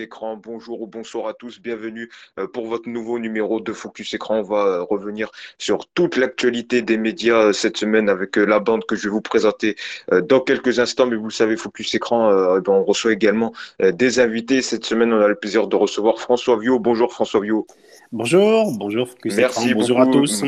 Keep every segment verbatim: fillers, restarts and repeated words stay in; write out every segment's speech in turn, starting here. Focus Écran. Bonjour ou bonsoir à tous, bienvenue pour votre nouveau numéro de Focus Écran. On va revenir sur toute l'actualité des médias cette semaine avec la bande que je vais vous présenter dans quelques instants. Mais vous le savez, Focus Écran, on reçoit également des invités. Cette semaine, on a le plaisir de recevoir François Viau. Bonjour François Viau. Bonjour, bonjour Focus Écran, bonjour à tous.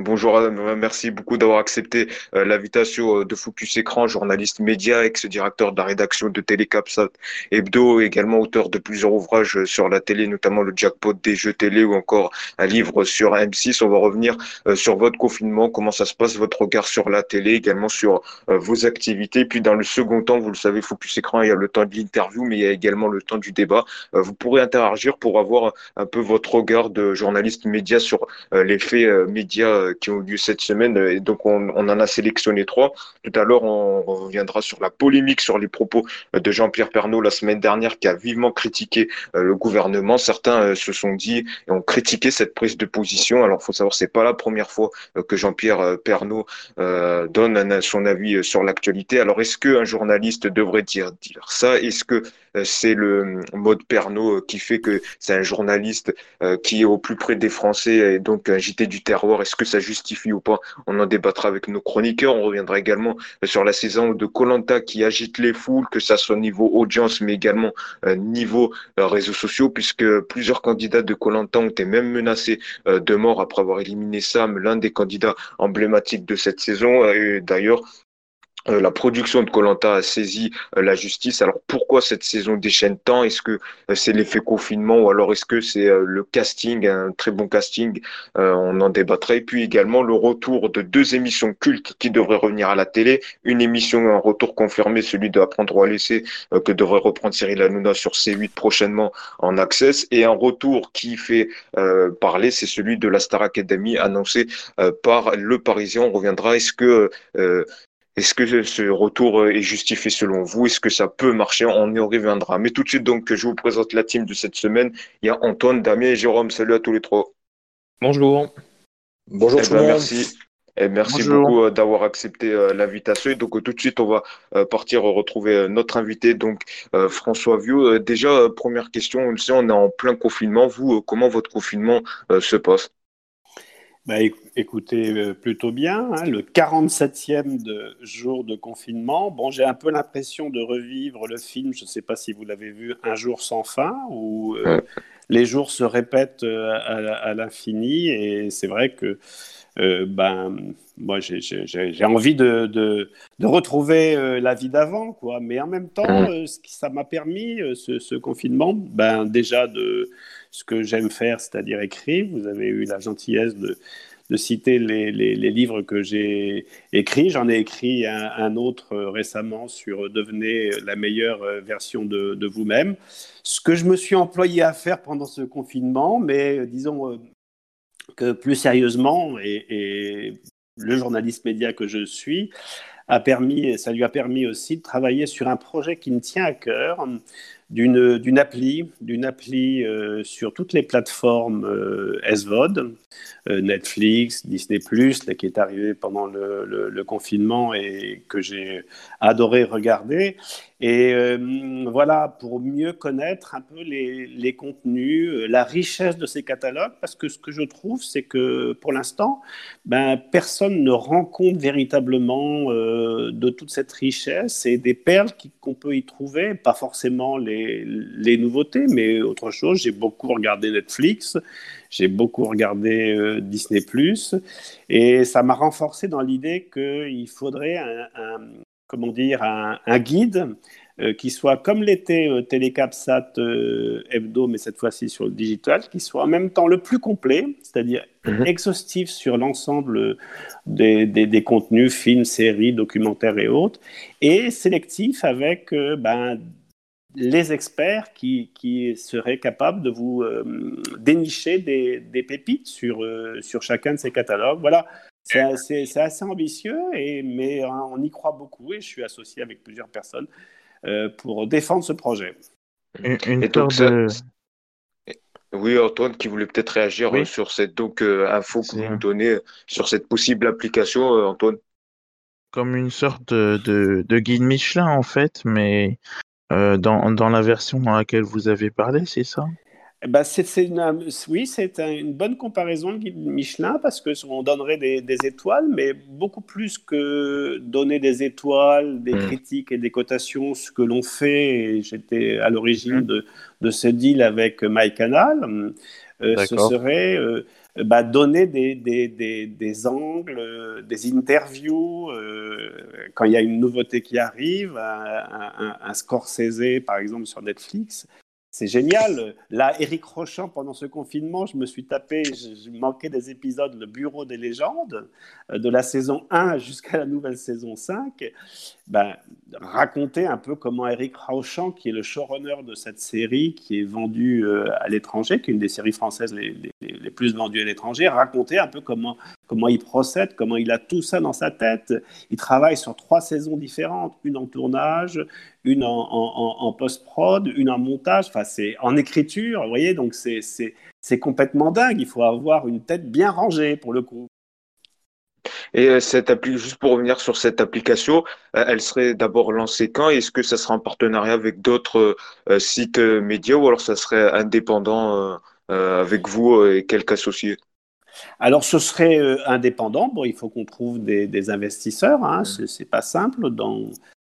Bonjour, merci beaucoup d'avoir accepté l'invitation de Focus Écran, journaliste média, ex-directeur de la rédaction de Télécapsat Hebdo, également auteur de plusieurs ouvrages sur la télé, notamment le Jackpot des jeux télé ou encore un livre sur M six. On va revenir sur votre confinement, comment ça se passe, votre regard sur la télé, également sur vos activités. Puis dans le second temps, vous le savez, Focus Écran, il y a le temps de l'interview, mais il y a également le temps du débat. Vous pourrez interagir pour avoir un peu votre regard de journaliste média sur les faits médias qui ont eu lieu cette semaine, et donc on, on en a sélectionné trois. Tout à l'heure, on reviendra sur la polémique sur les propos de Jean-Pierre Pernaut la semaine dernière, qui a vivement critiqué euh, le gouvernement. Certains euh, se sont dit et ont critiqué cette prise de position. Alors, il faut savoir, c'est pas la première fois euh, que Jean-Pierre euh, Pernaut euh, donne un, son avis euh, sur l'actualité. Alors, est-ce qu'un journaliste devrait dire, dire ça? Est-ce que euh, c'est le mode Pernaut euh, qui fait que c'est un journaliste euh, qui est au plus près des Français et donc un J T du terroir? Est-ce que ça justifie ou pas? On en débattra avec nos chroniqueurs. On reviendra également sur la saison de Koh-Lanta qui agite les foules, que ça soit niveau audience, mais également niveau réseaux sociaux, puisque plusieurs candidats de Koh-Lanta ont été même menacés de mort après avoir éliminé Sam, l'un des candidats emblématiques de cette saison. Et d'ailleurs, Euh, la production de Koh-Lanta a saisi euh, la justice. Alors pourquoi cette saison déchaîne tant? Est-ce que euh, c'est l'effet confinement ou alors est-ce que c'est euh, le casting, un très bon casting? euh, On en débattrait. Et puis également le retour de deux émissions cultes qui devraient revenir à la télé. Une émission, un retour confirmé, celui de Apprendre ou à laisser, euh, que devrait reprendre Cyril Hanouna sur C huit prochainement en Access. Et un retour qui fait euh, parler, c'est celui de la Star Academy annoncé euh, par Le Parisien. On reviendra. Est-ce que... Euh, Est-ce que ce retour est justifié selon vous? Est-ce que ça peut marcher? On y reviendra. Mais tout de suite, donc, je vous présente la team de cette semaine. Il y a Antoine, Damien et Jérôme. Salut à tous les trois. Bonjour. Bonjour tout le monde. Merci. Et merci Bonjour. beaucoup d'avoir accepté l'invitation. Et donc tout de suite, on va partir retrouver notre invité, donc François Viau. Déjà, première question, on le sait, on est en plein confinement. Vous, comment votre confinement se passe? Bah, écoutez, euh, plutôt bien, hein, le quarante-septième de, jour de confinement. Bon, j'ai un peu l'impression de revivre le film, je ne sais pas si vous l'avez vu, Un jour sans fin, où euh, les jours se répètent euh, à, à l'infini. Et c'est vrai que euh, ben, moi, j'ai, j'ai, j'ai envie de, de, de retrouver euh, la vie d'avant, quoi. Mais en même temps, euh, ce que ça m'a permis, euh, ce, ce confinement, ben, déjà de... ce que j'aime faire, c'est-à-dire écrire. Vous avez eu la gentillesse de, de citer les, les, les livres que j'ai écrits. J'en ai écrit un, un autre récemment sur « Devenez la meilleure version de, de vous-même ». Ce que je me suis employé à faire pendant ce confinement, mais disons que plus sérieusement, et, et le journaliste média que je suis, a permis, ça lui a permis aussi de travailler sur un projet qui me tient à cœur, D'une, d'une appli, d'une appli euh, sur toutes les plateformes euh, S V O D, euh, Netflix, Disney plus, là, qui est arrivée pendant le, le, le confinement et que j'ai adoré regarder. Et euh, voilà, pour mieux connaître un peu les, les contenus, la richesse de ces catalogues, parce que ce que je trouve, c'est que pour l'instant, ben, personne ne rend compte véritablement euh, de toute cette richesse et des perles qu'on peut y trouver, pas forcément les Les, les nouveautés, mais autre chose. J'ai beaucoup regardé Netflix, j'ai beaucoup regardé euh, Disney plus, et ça m'a renforcé dans l'idée qu'il faudrait un, un, comment dire, un, un guide euh, qui soit, comme l'était euh, Télécapsat euh, Hebdo, mais cette fois-ci sur le digital, qui soit en même temps le plus complet, c'est-à-dire mmh. exhaustif sur l'ensemble des, des, des contenus, films, séries, documentaires et autres, et sélectif avec... Euh, ben, les experts qui, qui seraient capables de vous euh, dénicher des, des pépites sur, euh, sur chacun de ces catalogues. Voilà, c'est assez, c'est assez ambitieux, et, mais hein, on y croit beaucoup, et je suis associé avec plusieurs personnes euh, pour défendre ce projet. Une, une sorte de... Oui, Antoine, qui voulait peut-être réagir oui. sur cette donc, euh, info que vous nous donnez sur cette possible application, euh, Antoine. Comme une sorte de, de, de guide Michelin, en fait, mais... Euh, dans, dans la version dans laquelle vous avez parlé, c'est ça ? Bah c'est, c'est une, oui, c'est une bonne comparaison, le guide Michelin, parce qu'on donnerait des, des étoiles, mais beaucoup plus que donner des étoiles, des mmh. critiques et des cotations, ce que l'on fait. Et j'étais à l'origine mmh. de, de ce deal avec MyCanal. Euh, ce serait euh, bah, donner des, des, des, des angles, euh, des interviews, euh, quand il y a une nouveauté qui arrive, un, un, un Scorsese, par exemple, sur Netflix. C'est génial. Là, Eric Rochant, pendant ce confinement, je me suis tapé, je manquais des épisodes, le Bureau des légendes, de la saison un jusqu'à la nouvelle saison cinq. Ben, raconter un peu comment Eric Rochant, qui est le showrunner de cette série, qui est vendue à l'étranger, qui est une des séries françaises les, les, les plus vendues à l'étranger, raconter un peu comment, comment il procède, comment il a tout ça dans sa tête. Il travaille sur trois saisons différentes, une en tournage, une en, en, en, en post-prod, une en montage, enfin, c'est en écriture, vous voyez, donc c'est, c'est, c'est complètement dingue. Il faut avoir une tête bien rangée, pour le coup. Et cette appli, juste pour revenir sur cette application, elle serait d'abord lancée quand ? Est-ce que ça sera en partenariat avec d'autres euh, sites euh, médias, ou alors ça serait indépendant euh, euh, avec vous euh, et quelques associés ? Alors, ce serait euh, indépendant. Bon, il faut qu'on trouve des, des investisseurs, hein. C'est, c'est pas simple dans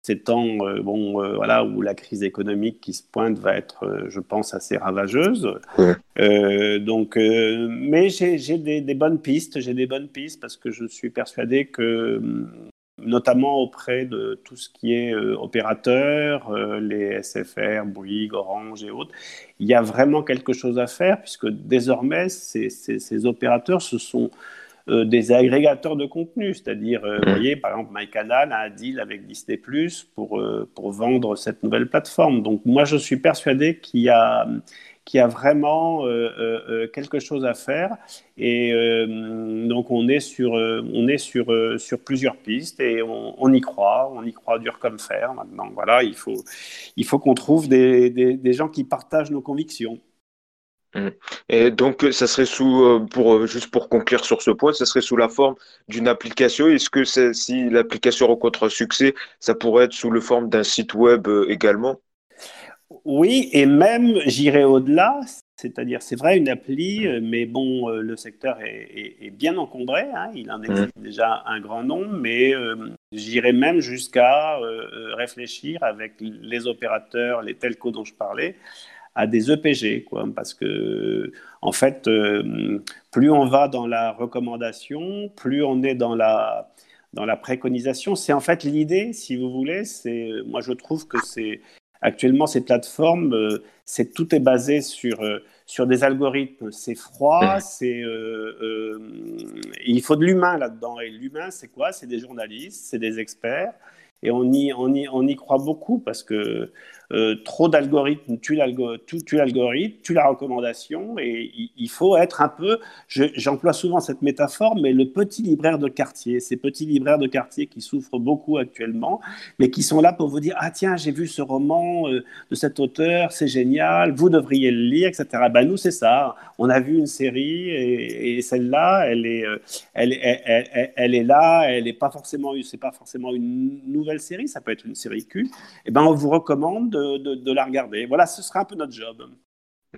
ces temps euh, bon, euh, voilà, où la crise économique qui se pointe va être, euh, je pense, assez ravageuse. Ouais. Euh, donc, euh, mais j'ai, j'ai des, des bonnes pistes, j'ai des bonnes pistes parce que je suis persuadé que, notamment auprès de tout ce qui est euh, opérateur, euh, les S F R, Bouygues, Orange et autres, il y a vraiment quelque chose à faire puisque désormais, ces, ces, ces opérateurs se sont... Euh, des agrégateurs de contenu, c'est-à-dire, euh, vous voyez, par exemple, MyCanal a un deal avec Disney plus, pour, euh, pour vendre cette nouvelle plateforme. Donc, moi, je suis persuadé qu'il y a, qu'il y a vraiment euh, euh, quelque chose à faire. Et euh, donc, on est, sur, euh, on est sur, euh, sur plusieurs pistes et on, on y croit, on y croit dur comme fer. Maintenant, voilà, il faut, il faut qu'on trouve des, des, des gens qui partagent nos convictions. Et donc, ça serait sous, pour, juste pour conclure sur ce point, ça serait sous la forme d'une application. Est-ce que c'est, si l'application rencontre un succès, ça pourrait être sous la forme d'un site web également ? Oui, et même, j'irai au-delà. C'est-à-dire, c'est vrai, une appli, mais bon, le secteur est, est, est bien encombré. Hein, il en existe mmh. déjà un grand nombre, mais euh, j'irai même jusqu'à euh, réfléchir avec les opérateurs, les telcos dont je parlais, à des E P G, quoi, parce que en fait, euh, plus on va dans la recommandation, plus on est dans la dans la préconisation. C'est en fait l'idée, si vous voulez. C'est moi, je trouve que c'est actuellement ces plateformes, euh, c'est tout est basé sur euh, sur des algorithmes. C'est froid, c'est euh, euh, il faut de l'humain là-dedans. Et l'humain, c'est quoi ? C'est des journalistes, c'est des experts. Et on y, on, y, on y croit beaucoup parce que euh, trop d'algorithmes tue l'algo, tue, tue l'algorithme, tue la recommandation et il, il faut être un peu, je, j'emploie souvent cette métaphore, mais le petit libraire de quartier, ces petits libraires de quartier qui souffrent beaucoup actuellement, mais qui sont là pour vous dire « Ah tiens, j'ai vu ce roman euh, de cet auteur, c'est génial, vous devriez le lire, et cetera » Ben nous, c'est ça, on a vu une série et, et celle-là, elle est, elle, elle, elle, elle, elle est là, elle n'est pas forcément, c'est pas forcément une nouvelle série, ça peut être une série culte, et ben on vous recommande de, de, de la regarder. Voilà, ce sera un peu notre job.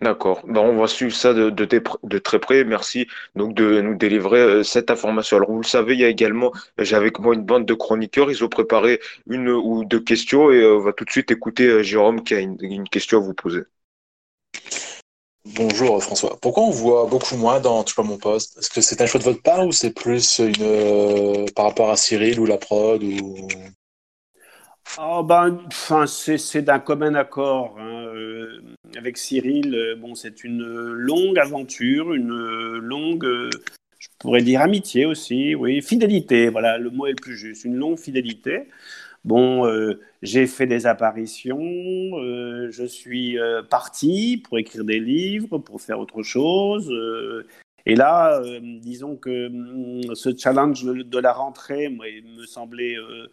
D'accord, ben, on va suivre ça de, de, de très près. Merci donc de nous délivrer euh, cette information. Alors, vous le savez, il y a également, j'ai avec moi une bande de chroniqueurs, ils ont préparé une ou deux questions et euh, on va tout de suite écouter euh, Jérôme qui a une, une question à vous poser. Bonjour François, pourquoi on voit beaucoup moins dans Touche pas mon poste ? Est-ce que c'est un choix de votre part ou c'est plus une, euh, par rapport à Cyril ou la prod ou... Oh ben, enfin, c'est, c'est d'un commun accord. Hein. Euh, avec Cyril, euh, bon, c'est une longue aventure, une euh, longue, euh, je pourrais dire amitié aussi, oui, fidélité, voilà, le mot est le plus juste, une longue fidélité. Bon, euh, j'ai fait des apparitions, euh, je suis euh, parti pour écrire des livres, pour faire autre chose. Euh, Et là, euh, disons que euh, ce challenge de, de la rentrée moi, me semblait... Euh,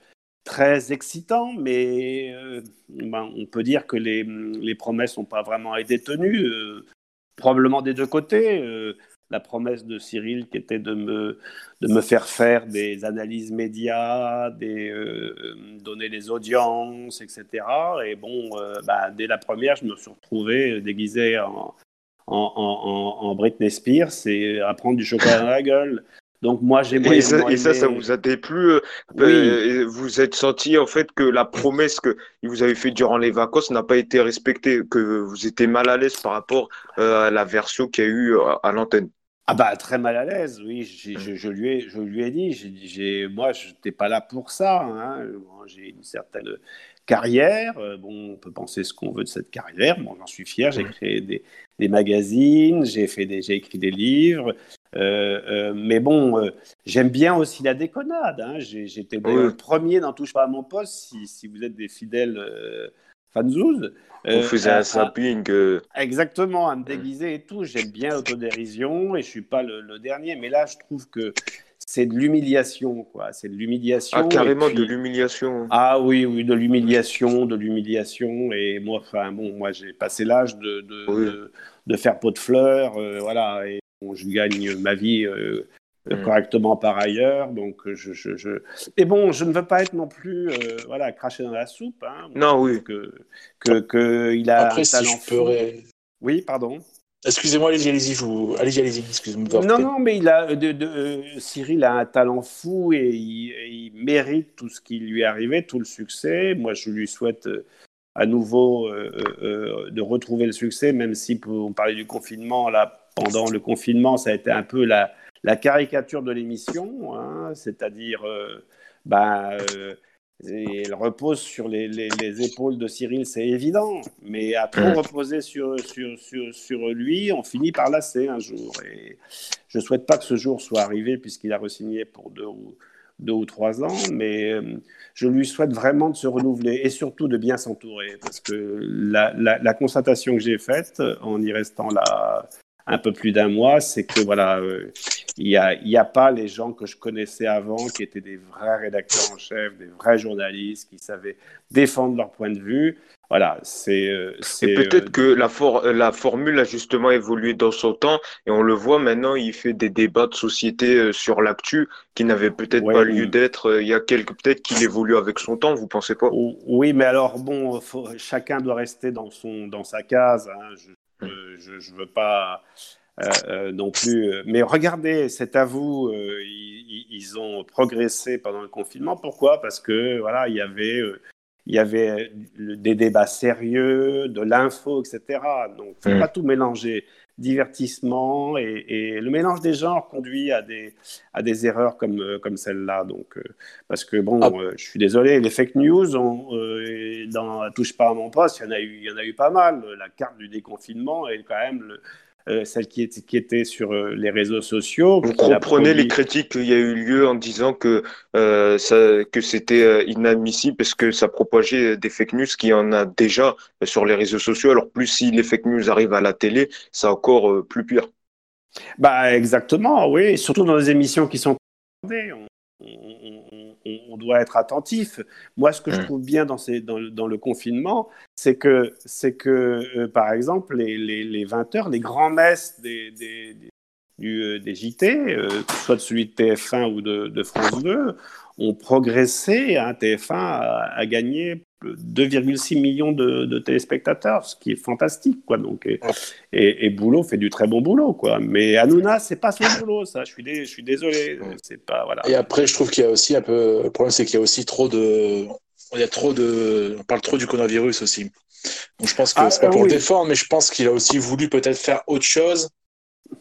très excitant, mais euh, ben, on peut dire que les, les promesses n'ont pas vraiment été tenues, euh, probablement des deux côtés. Euh, la promesse de Cyril qui était de me, de me faire faire des analyses médias, des, euh, donner les audiences, et cetera. Et bon, euh, bah, dès la première, je me suis retrouvé déguisé en, en, en, en Britney Spears et à prendre du chocolat dans la gueule. Donc moi, j'ai et ça, et ça, ça vous a déplu. Oui. Vous êtes senti en fait que la promesse que vous avez fait durant les vacances n'a pas été respectée, que vous étiez mal à l'aise par rapport à la version qu'il y a eu à l'antenne. Ah bah très mal à l'aise, oui. J'ai, je, je lui ai, je lui ai dit, j'ai, j'ai, moi, je n'étais pas là pour ça. Hein. J'ai une certaine carrière. Bon, on peut penser ce qu'on veut de cette carrière. Bon, j'en suis fier. J'ai créé des, des magazines, j'ai fait des, j'ai écrit des livres. Euh, euh, mais bon, euh, j'aime bien aussi la déconnade. Hein. J'ai, j'étais oui. le premier dans Touche pas à mon poste, si, si vous êtes des fidèles euh, fanzouz. Euh, on faisait un zapping. Euh... Exactement, à me déguiser et tout. J'aime bien l'autodérision et je ne suis pas le, le dernier. Mais là, je trouve que c'est de l'humiliation, quoi. C'est de l'humiliation. Ah, carrément puis... de l'humiliation. Ah oui, oui, de l'humiliation, de l'humiliation. Et moi, enfin, bon, moi, j'ai passé l'âge de, de, oui. de, de faire pot de fleurs, euh, voilà. Et... je gagne ma vie euh, mmh. correctement par ailleurs, donc je, je, je... Et bon, je ne veux pas être non plus, euh, voilà, craché dans la soupe. Hein, non, oui. Que, que, que il a Après, un talent si je fou. Pourrais... Oui, pardon. Excusez-moi, allez-y, allez-y, vous... allez-y, allez-y, excusez-moi. Non, non, mais il a, de, de, euh, Cyril a un talent fou et il, et il mérite tout ce qui lui est arrivé, tout le succès. Moi, je lui souhaite... Euh, à nouveau euh, euh, de retrouver le succès, même si on parlait du confinement, là, pendant le confinement, ça a été un peu la, la caricature de l'émission, hein, c'est-à-dire, euh, bah, euh, elle repose sur les, les, les épaules de Cyril, c'est évident, mais à trop reposer sur, sur, sur, sur lui, on finit par lasser un jour. Et je ne souhaite pas que ce jour soit arrivé, puisqu'il a re-signé pour deux ou deux ou trois ans, mais je lui souhaite vraiment de se renouveler et surtout de bien s'entourer, parce que la, la, la constatation que j'ai faite en y restant là un peu plus d'un mois, c'est que voilà, il n'y a, y a pas les gens que je connaissais avant, qui étaient des vrais rédacteurs en chef, des vrais journalistes, qui savaient défendre leur point de vue. Voilà, c'est, c'est... Et peut-être que la, for- la formule a justement évolué dans son temps, et on le voit maintenant, il fait des débats de société sur l'actu qui n'avaient peut-être ouais, pas lieu oui. d'être. Il y a quelques... Peut-être qu'il évolue avec son temps, vous pensez pas ? Oui, mais alors bon, faut... chacun doit rester dans, son... dans sa case. Hein. Je ne je, je veux pas euh, euh, non plus... Mais regardez, c'est à vous, euh, ils, ils ont progressé pendant le confinement. Pourquoi ? Parce que voilà, il y avait... Euh... il y avait des débats sérieux, de l'info, et cetera. Donc, il ne faut mmh. pas tout mélanger. Divertissement et, et le mélange des genres conduit à des, à des erreurs comme, comme celle-là. Donc, euh, parce que, bon, ah. euh, je suis désolé, les fake news, on euh, dans, touche pas à mon poste, il y en a eu, il y en a eu pas mal. La carte du déconfinement est quand même... Le, Euh, celle qui, est, qui était sur euh, les réseaux sociaux. Vous comprenez les critiques qu'il y a eu lieu en disant que, euh, ça, que c'était euh, inadmissible parce que ça propageait des fake news qui en a déjà euh, sur les réseaux sociaux. Alors plus si les fake news arrivent à la télé, c'est encore euh, plus pire. Bah, exactement, oui. Et surtout dans les émissions qui sont regardées, on, on, on, on doit être attentif. Moi, ce que mmh. je trouve bien dans, ces, dans, dans le confinement, c'est que, c'est que euh, par exemple, les, les, les vingt heures, les grands messes des, des, des, du, euh, des J T, euh, soit de celui de T F un ou de, de France deux, ont progressé. Hein, T F un a, a gagné deux virgule six millions de, de téléspectateurs, ce qui est fantastique. Quoi, donc, et, et, et Boulot fait du très bon boulot. Quoi. Mais Hanouna, ce n'est pas son boulot, ça. Je suis, dé, je suis désolé. C'est pas, voilà. Et après, je trouve qu'il y a aussi un peu... Le problème, c'est qu'il y a aussi trop de... Il y a trop de... On parle trop du coronavirus aussi. Donc je pense que ah, c'est pas pour oui. le défendre, mais je pense qu'il a aussi voulu peut-être faire autre chose,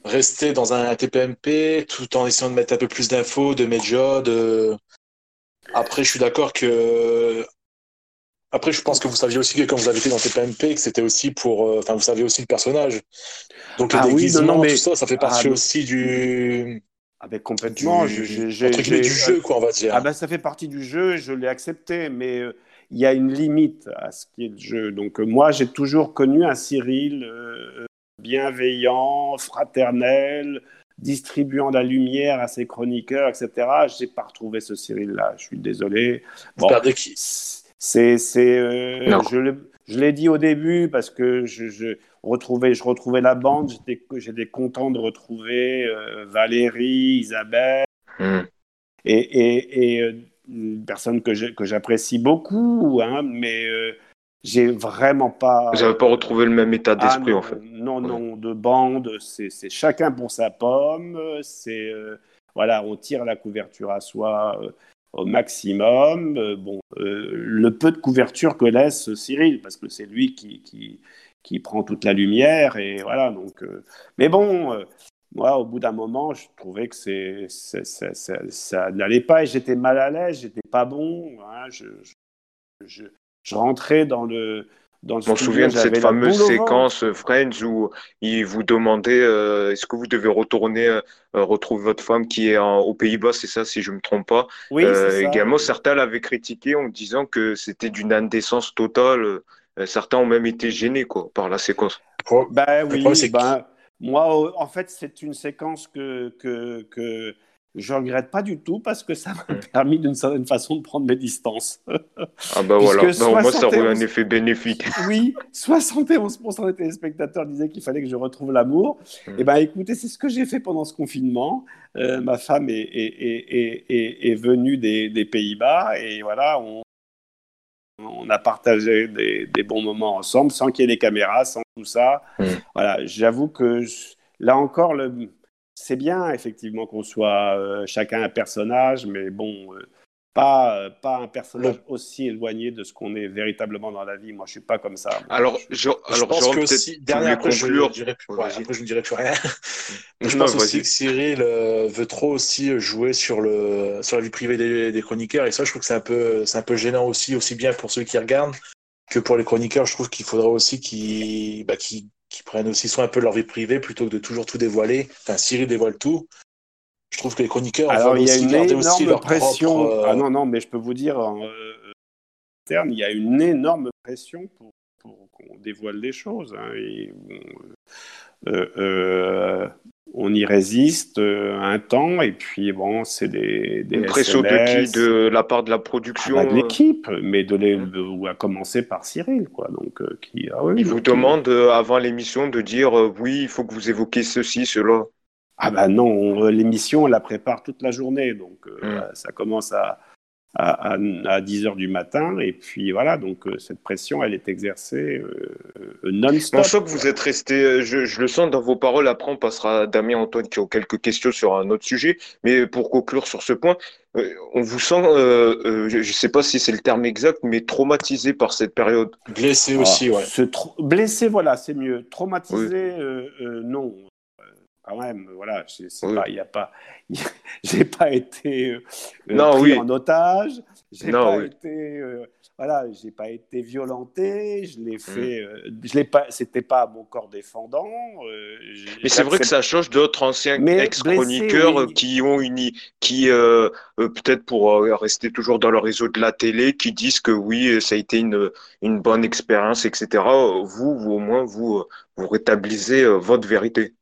rester dans un T P M P, tout en essayant de mettre un peu plus d'infos, de médias, de... Après, je suis d'accord que... Après, je pense que vous saviez aussi que quand vous avez été dans T P M P, que c'était aussi pour... Enfin, vous saviez aussi le personnage. Donc le ah, déguisement, oui, non, non, mais... tout ça, ça fait partie ah, aussi mais... du... Avec complètement, du, je, je, entre guillemets, du jeu, quoi, on va dire. Ah ben, ça fait partie du jeu, je l'ai accepté, mais il euh, y a une limite à ce qui est le jeu. Donc, euh, moi, j'ai toujours connu un Cyril euh, bienveillant, fraternel, distribuant la lumière à ses chroniqueurs, et cetera. Je n'ai pas retrouvé ce Cyril-là, je suis désolé. Bon, vous qui c'est, c'est, euh, je, l'ai, je l'ai dit au début parce que je... je retrouver, je retrouvais la bande, j'étais, j'étais content de retrouver euh, Valérie, Isabelle, mmh. et, et, et euh, une personne que, je, que j'apprécie beaucoup, hein, mais euh, j'ai vraiment pas... Vous n'avez pas retrouvé le même état d'esprit, ah, non, en fait. Non, non, ouais. de bande, c'est, c'est chacun pour sa pomme, c'est... Euh, voilà, on tire la couverture à soi euh, au maximum. Euh, bon, euh, le peu de couverture que laisse Cyril, parce que c'est lui qui, qui, qui prend toute la lumière. Et voilà, donc, euh, mais bon, euh, moi, au bout d'un moment, je trouvais que c'est, c'est, c'est, ça, ça n'allait pas et j'étais mal à l'aise, j'étais pas bon. Hein, je, je, je, je rentrais dans le... Dans le je m'en souviens de cette fameuse séquence Friends où il vous demandait euh, est-ce que vous devez retourner euh, retrouver votre femme qui est en, aux Pays-Bas, c'est ça si je ne me trompe pas. Oui, euh, c'est ça, également, oui. Certains l'avaient critiqué en disant que c'était d'une indécence totale. Euh, certains ont même été gênés quoi, par la séquence. Oh, ben oui, ben, moi en fait c'est une séquence que, que, que je ne regrette pas du tout parce que ça m'a permis d'une certaine façon de prendre mes distances. Ah bah voilà, non, soixante et onze... moi ça aurait un effet bénéfique. Oui, soixante et onze pour cent des téléspectateurs disaient qu'il fallait que je retrouve l'amour. Mmh. Eh bien écoutez, c'est ce que j'ai fait pendant ce confinement. Euh, ma femme est, est, est, est, est, est venue des, des Pays-Bas et voilà, on, on a partagé des, des bons moments ensemble sans qu'il y ait les caméras, sans tout ça. Mmh. Voilà, j'avoue que je, là encore, le... c'est bien, effectivement, qu'on soit euh, chacun un personnage, mais bon, euh, pas, euh, pas un personnage aussi éloigné de ce qu'on est véritablement dans la vie. Moi, je ne suis pas comme ça. Alors, je, alors, je pense que si... Dernier, après, je ne dirai plus, ouais, ouais. Après, je ne dirai plus rien. Je pense non, aussi vas-y. que Cyril euh, veut trop aussi jouer sur, le, sur la vie privée des, des chroniqueurs. Et ça, je trouve que c'est un peu, c'est un peu gênant aussi, aussi bien pour ceux qui regardent que pour les chroniqueurs. Je trouve qu'il faudrait aussi qu'ils... Bah, qu'ils qui prennent aussi soin un peu de leur vie privée plutôt que de toujours tout dévoiler. Enfin, Cyril dévoile tout. Je trouve que les chroniqueurs ont aussi gardé aussi leur pression. Propre, euh... Ah non, non, mais je peux vous dire, en euh, terme, il y a une énorme pression pour, pour qu'on dévoile les choses. Hein, et, bon, euh, euh, on y résiste euh, un temps, et puis bon, c'est des, des une pression de qui, de la part de la production, ah, bah, de l'équipe, mais de, les, de ou à commencer par Cyril, quoi. Donc euh, qui, ah, oui, il vous qui... demande euh, avant l'émission de dire euh, oui, il faut que vous évoquiez ceci, cela. Ah bah non, on, l'émission on la prépare toute la journée, donc euh, mmh. ça commence à à, à, à dix heures du matin, et puis voilà, donc euh, cette pression, elle est exercée euh, euh, non-stop. On sent que vous êtes resté, je, je le sens dans vos paroles, après on passera à Damien et Antoine qui ont quelques questions sur un autre sujet, mais pour conclure sur ce point, euh, on vous sent, euh, euh, je ne sais pas si c'est le terme exact, mais traumatisé par cette période. Blessé ah, aussi, ouais. Tra- blessé, voilà, c'est mieux. Traumatisé, oui. euh, euh, non. Quand même, voilà, c'est, c'est oui. pas, y a pas, y a, j'ai pas été euh, non, pris oui. en otage, j'ai non, pas oui. été, euh, voilà, j'ai pas été violenté, je l'ai fait, mmh. euh, je l'ai pas, c'était pas à mon corps défendant. Euh, mais c'est vrai que ça change d'autres anciens mais ex-chroniqueurs blessé, oui. qui ont une, qui euh, euh, peut-être pour euh, rester toujours dans le réseau de la télé, qui disent que oui, ça a été une une bonne expérience, et cetera. Vous, vous au moins, vous vous rétablissez euh, votre vérité.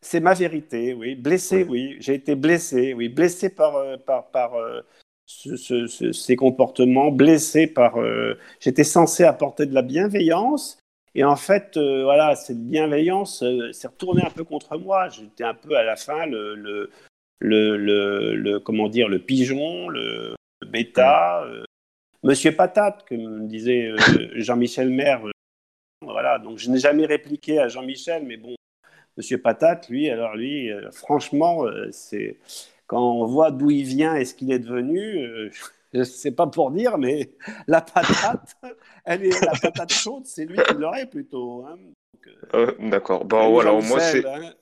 C'est ma vérité, oui. Blessé, oui. oui. J'ai été blessé, oui. Blessé par, euh, par, par euh, ce, ce, ce, ces comportements, blessé par... Euh, j'étais censé apporter de la bienveillance, et en fait, euh, voilà, cette bienveillance euh, s'est retournée un peu contre moi. J'étais un peu, à la fin, le... le, le, le, le comment dire, le pigeon, le, le bêta, euh, Monsieur Patate, que me disait euh, Jean-Michel Maire. Euh, voilà, donc je n'ai jamais répliqué à Jean-Michel, mais bon, Monsieur Patate, lui, alors lui, euh, franchement, euh, c'est... quand on voit d'où il vient et ce qu'il est devenu, euh, je ne sais pas pour dire, mais la patate, elle est la patate chaude, c'est lui qui l'aurait plutôt. Hein. Donc, euh, euh, d'accord. Bon, voilà, au moins c'est, hein.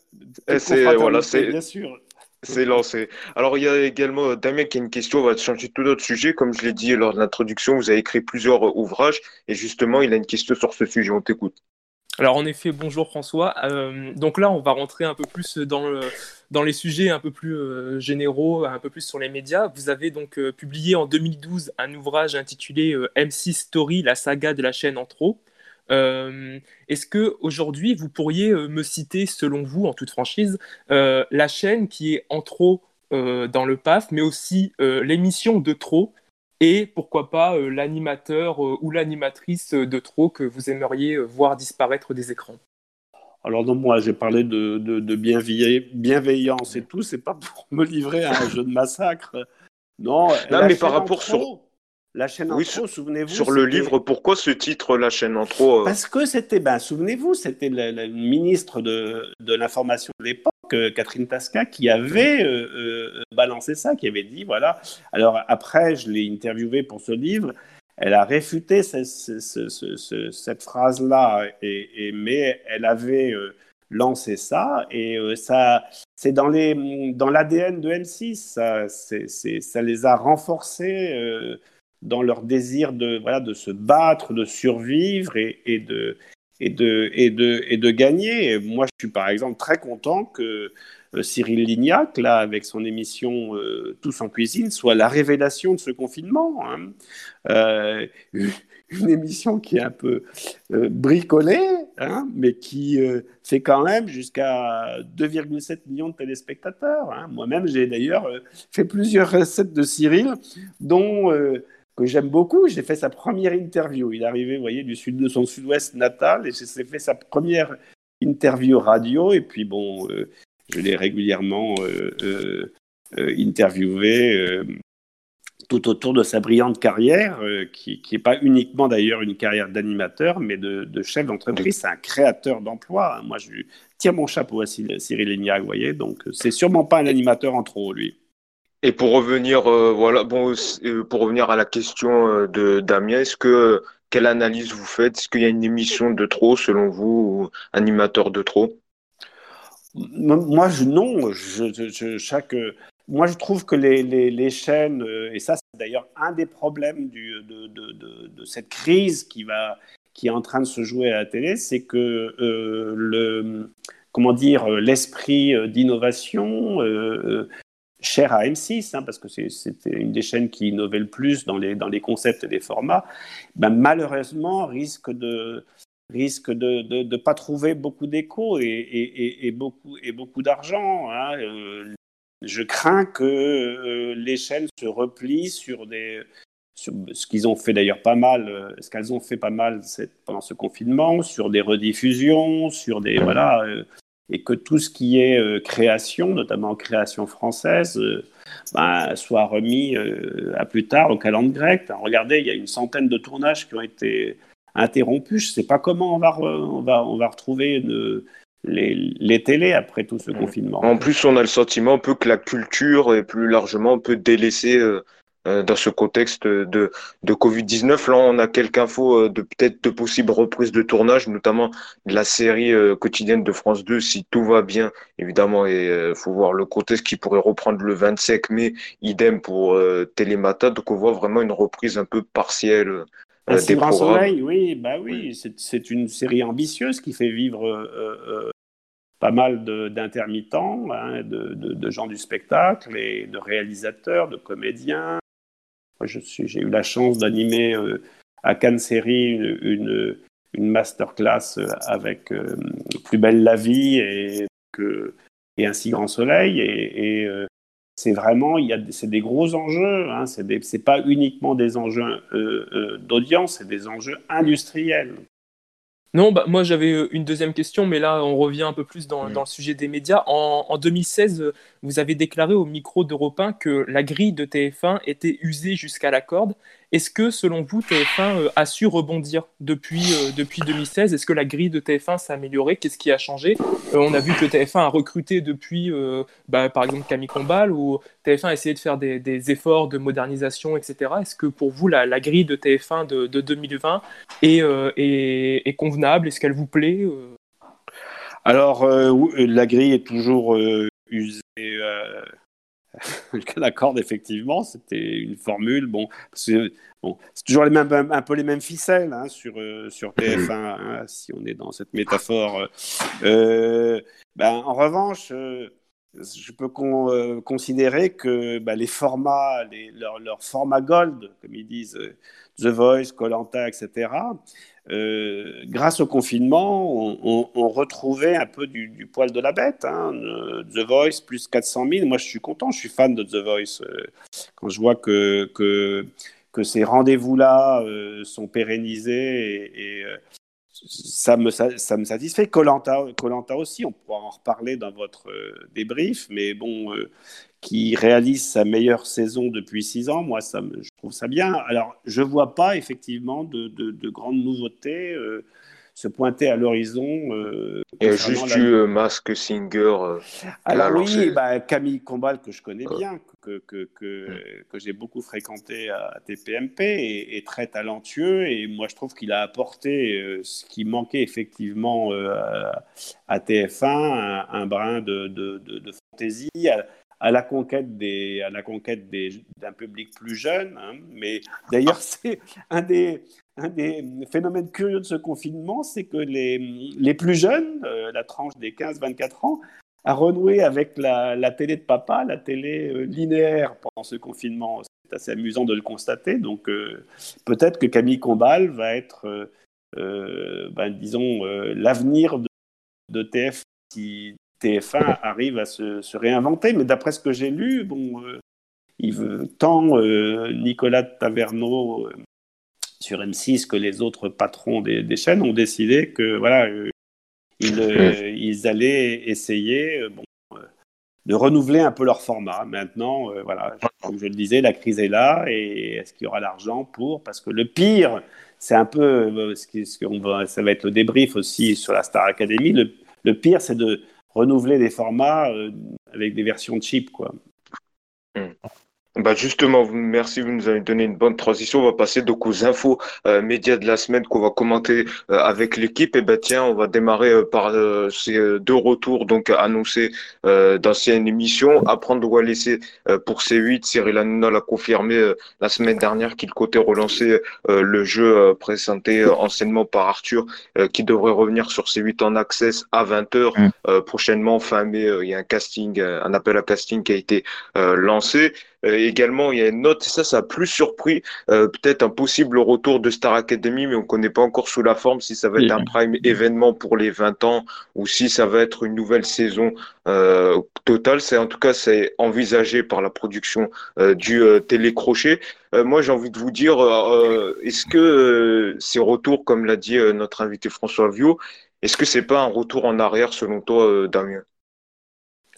c'est, c'est voilà, c'est bien sûr. C'est lancé. Alors, il y a également Damien qui a une question, on va changer tout notre sujet. Comme je l'ai dit lors de l'introduction, vous avez écrit plusieurs ouvrages et justement, il a une question sur ce sujet. On t'écoute. Alors en effet, bonjour François. Euh, donc là, on va rentrer un peu plus dans, le, dans les sujets un peu plus euh, généraux, un peu plus sur les médias. Vous avez donc euh, publié en deux mille douze un ouvrage intitulé euh, M six Story, la saga de la chaîne en trop. Euh, est-ce que aujourd'hui, vous pourriez euh, me citer, selon vous, en toute franchise, euh, la chaîne qui est en trop euh, dans le P A F, mais aussi euh, l'émission de trop et pourquoi pas euh, l'animateur euh, ou l'animatrice euh, de trop que vous aimeriez euh, voir disparaître des écrans. Alors non, moi, j'ai parlé de, de, de bienveillance et tout, c'est pas pour me livrer à un jeu de massacre. Non, non mais par rapport sur... La chaîne en oui, trop, souvenez-vous. Sur le livre, pourquoi ce titre, La chaîne en trop euh... Parce que c'était, ben, souvenez-vous, c'était la, la ministre de, de l'information de l'époque, Catherine Tasca, qui avait euh, euh, balancé ça, qui avait dit, voilà. Alors après, je l'ai interviewée pour ce livre, elle a réfuté ce, ce, ce, ce, ce, cette phrase-là, et, et, mais elle avait euh, lancé ça, et euh, ça, c'est dans, les, dans l'A D N de M six, ça, c'est, c'est, ça les a renforcés. Euh, dans leur désir de, voilà, de se battre, de survivre et, et, de, et, de, et, de, et de gagner. Et moi, je suis par exemple très content que Cyril Lignac, là, avec son émission euh, « Tous en cuisine », soit la révélation de ce confinement. Hein. Euh, une émission qui est un peu euh, bricolée, hein, mais qui euh, fait quand même jusqu'à deux virgule sept millions de téléspectateurs. Hein. Moi-même, j'ai d'ailleurs euh, fait plusieurs recettes de Cyril, dont... Euh, que j'aime beaucoup, j'ai fait sa première interview. Il est arrivé, vous voyez, du sud de son sud-ouest natal, et j'ai fait sa première interview radio. Et puis bon, euh, je l'ai régulièrement euh, euh, euh, interviewé euh, tout autour de sa brillante carrière, euh, qui n'est pas uniquement d'ailleurs une carrière d'animateur, mais de, de chef d'entreprise. C'est un créateur d'emploi. Moi, je tire mon chapeau à Cyril Lignac, vous voyez. Donc, c'est sûrement pas un animateur en trop, lui. Et pour revenir, euh, voilà, bon, euh, pour revenir à la question euh, de Damien, est-ce que quelle analyse vous faites ? Est-ce qu'il y a une émission de trop selon vous, ou animateur de trop ? Moi, je, non. Je, je, chaque, moi, je trouve que les, les, les chaînes, et ça, c'est d'ailleurs un des problèmes du, de, de, de, de cette crise qui va, qui est en train de se jouer à la télé, c'est que euh, le, comment dire, l'esprit d'innovation. Euh, cher à M six, hein, parce que c'est, c'était une des chaînes qui innovait le plus dans les, dans les concepts et les formats, ben malheureusement risque de risque de, de, de pas trouver beaucoup d'écho et, et, et, beaucoup, et beaucoup d'argent. Hein. Euh, je crains que euh, les chaînes se replient sur des... Sur ce qu'ils ont fait d'ailleurs pas mal, ce qu'elles ont fait pas mal pendant ce confinement, sur des rediffusions, sur des... voilà. Euh, et que tout ce qui est euh, création, notamment création française, euh, bah, soit remis euh, à plus tard au calendrier grec. Alors, regardez, il y a une centaine de tournages qui ont été interrompus. Je ne sais pas comment on va, re- on va, on va retrouver une, les, les télés après tout ce confinement. En plus, on a le sentiment un peu que la culture est plus largement un peu délaissée euh, euh, dans ce contexte de, de covid dix-neuf. Là, on a quelques infos de peut-être de possibles reprises de tournage, notamment de la série euh, quotidienne de France deux, si tout va bien, évidemment, et euh, faut voir le contexte, qui pourrait reprendre le vingt-cinq mai, idem pour euh, Télémata. Donc, on voit vraiment une reprise un peu partielle euh, un des programmes. Soleil, oui, bah oui, c'est, c'est une série ambitieuse qui fait vivre euh, euh, pas mal de, d'intermittents, hein, de, de, de gens du spectacle, et de réalisateurs, de comédiens. Moi, je suis, j'ai eu la chance d'animer euh, à Cannes Série une, une, une masterclass avec euh, Plus belle la vie et, que, et Un si grand soleil. Et, et euh, c'est vraiment, il y a, c'est des gros enjeux. Hein, c'est des, c'est pas uniquement des enjeux euh, euh, d'audience, c'est des enjeux industriels. Non, bah, moi j'avais une deuxième question, mais là on revient un peu plus dans, mmh. dans le sujet des médias. En, en deux mille seize, vous avez déclaré au micro d'Europe un que la grille de T F un était usée jusqu'à la corde. Est-ce que, selon vous, T F un a su rebondir depuis, euh, depuis deux mille seize ? Est-ce que la grille de T F un s'est améliorée ? Qu'est-ce qui a changé ? euh, On a vu que T F un a recruté depuis, euh, bah, par exemple, Camille Combal, ou T F un a essayé de faire des, des efforts de modernisation, et cetera. Est-ce que, pour vous, la, la grille de T F un de, de deux mille vingt est, euh, est, est convenable ? Est-ce qu'elle vous plaît ? Alors, euh, la grille est toujours euh, usée... Euh... la corde, effectivement, c'était une formule. Bon, c'est, bon, c'est toujours les mêmes, un peu les mêmes ficelles, hein, sur, euh, sur T F un, hein, si on est dans cette métaphore. Euh, ben, en revanche, euh, je peux con, euh, considérer que ben, les formats, les, leur, leur format gold, comme ils disent, euh, The Voice, Koh-Lanta, et cetera, euh, grâce au confinement, on, on, on retrouvait un peu du, du poil de la bête. Hein. The Voice, plus quatre cent mille. Moi, je suis content, je suis fan de The Voice. Euh, quand je vois que, que, que ces rendez-vous-là euh, sont pérennisés et, et euh, ça me, ça, ça me satisfait. Koh-Lanta, Koh-Lanta aussi, on pourra en reparler dans votre euh, débrief, mais bon, euh, qui réalise sa meilleure saison depuis six ans, moi, ça me, je trouve ça bien. Alors, je ne vois pas, effectivement, de, de, de grandes nouveautés euh, se pointer à l'horizon. Euh, Il y a juste la... eu Mask Singer. Euh, Alors la oui, bah, Camille Combal, que je connais ouais. bien, que, que, que, mmh. que j'ai beaucoup fréquenté à T P M P, est, est très talentueux. Et moi, je trouve qu'il a apporté euh, ce qui manquait effectivement euh, à, à T F un, un, un brin de, de, de, de fantaisie, à, à la conquête des, à la conquête des, d'un public plus jeune. Hein. Mais d'ailleurs, c'est un des... Un des phénomènes curieux de ce confinement, c'est que les, les plus jeunes, euh, la tranche des quinze vingt-quatre ans, a renoué avec la, la télé de papa, la télé euh, linéaire pendant ce confinement. C'est assez amusant de le constater. Donc, euh, peut-être que Camille Combal va être, euh, euh, ben, disons, euh, l'avenir de, de T F un si T F un arrive à se, se réinventer. Mais d'après ce que j'ai lu, bon, euh, il veut, tant euh, Nicolas Taverneau... Euh, sur M six que les autres patrons des, des chaînes ont décidé que voilà euh, ils, euh, ils allaient essayer euh, bon, euh, de renouveler un peu leur format. Maintenant, euh, voilà, comme je le disais, la crise est là et est-ce qu'il y aura l'argent pour ? Parce que le pire, c'est un peu euh, ce, qui, ce qu'on va, ça va être le débrief aussi sur la Star Academy. Le, le pire, c'est de renouveler des formats euh, avec des versions cheap, quoi. Mm. Bah justement, merci, vous nous avez donné une bonne transition. On va passer donc aux infos euh, médias de la semaine qu'on va commenter euh, avec l'équipe. Et ben tiens, on va démarrer euh, par euh, ces euh, deux retours donc annoncés euh, d'anciennes émissions. Apprendre ou à laisser euh, pour C huit, Cyril Hanouna l'a confirmé euh, la semaine dernière qu'il comptait relancer euh, le jeu euh, présenté euh, anciennement par Arthur, euh, qui devrait revenir sur C huit en access à vingt heures euh, prochainement fin mai. Euh, il y a un casting, un appel à casting qui a été euh, lancé. Euh, également, il y a une note, et ça, ça a plus surpris, euh, peut-être un possible retour de Star Academy, mais on ne connaît pas encore sous la forme si ça va être un prime événement pour les vingt ans ou si ça va être une nouvelle saison euh, totale. C'est, en tout cas, c'est envisagé par la production euh, du euh, Télécrochet. Euh, moi, j'ai envie de vous dire, euh, est-ce que euh, ces retours, comme l'a dit euh, notre invité François Viau, est-ce que ce n'est pas un retour en arrière, selon toi, euh, Damien ?